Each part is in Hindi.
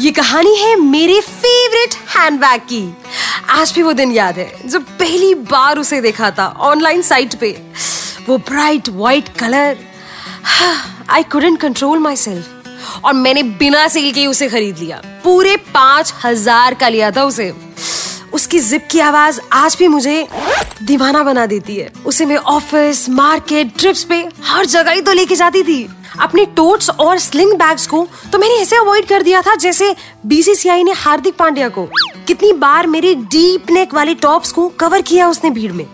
ये कहानी है मेरे फेवरेट हैंडबैग की। आज भी वो दिन याद है जब पहली बार उसे देखा था ऑनलाइन साइट पे। वो bright white colour, I couldn't control myself और मैंने बिना सेल के उसे खरीद लिया। पूरे 5,000 का लिया था उसे। उसकी जिप की आवाज आज भी मुझे दीवाना बना देती है। उसे मैं ऑफिस, मार्केट, ट्रिप्स पे हर जगह ही तो लेके जाती थी। अपने टोट्स और स्लिंग बैग्स को तो मैंने ऐसे अवॉइड कर दिया था जैसे बीसीसीआई ने हार्दिक पांड्या को। कितनी बार मेरे डीप नेक वाले टॉप्स को कवर किया उसने भीड़ में,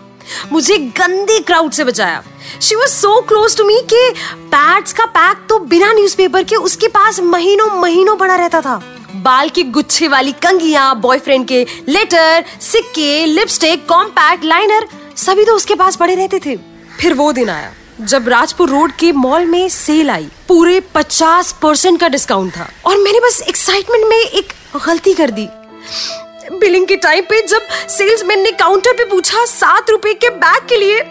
मुझे गंदे क्राउड से बचाया। She was so close to me कि पैड्स का पैक तो बिना न्यूज़पेपर के उसके पास महीनों महीनों पड़ा रहता था। बाल के गुच्छे वाली कंघियां, बॉयफ्रेंड के लेटर, सिक्के, लिपस्टिक, कॉम्पैक्ट लाइनर, सभी तो उसके पास पड़े रहते थे। फिर वो दिन आया जब राजपुर रोड के मॉल में सेल आई। पूरे 50% का डिस्काउंट था और मैंने बस एक्साइटमेंट में एक गलती कर दी। बिलिंग के टाइम पे जब सेल्समैन ने काउंटर पे पूछा 7 रुपए के बैग के लिए,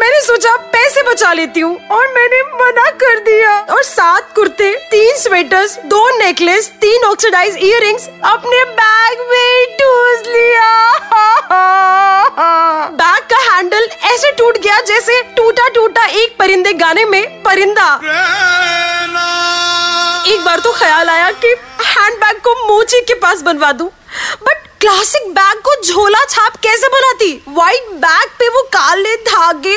मैंने सोचा पैसे बचा लेती हूँ और मैंने मना कर दिया। और 7 कुर्ते, 3 स्वेटर्स, 2 नेकलेस, 3 ऑक्सीडाइज इयररिंग्स अपने बैग में ठूस लिया। बैग का हैंडल ऐसे टूट गया जैसे टूटा टूटा एक परिंदे गाने में परिंदा। एक बार तो ख्याल आया कि हैंडबैग को मोची के पास बनवा दूं, बट क्लासिक बैग को झोला छाप कैसे बनाती। व्हाइट बैग पे वो काले धागे,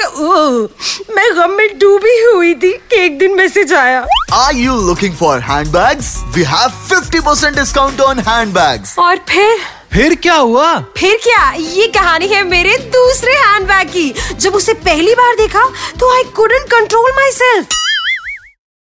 मैं गम में डूबी हुई थी कि एक दिन मैसेज आया, are you looking for handbags? We have 50% discount on handbags. और फिर क्या हुआ? फिर क्या, ये कहानी है मेरे दूसरे हैंडबैग की। जब उसे पहली बार देखा तो I couldn't control my self.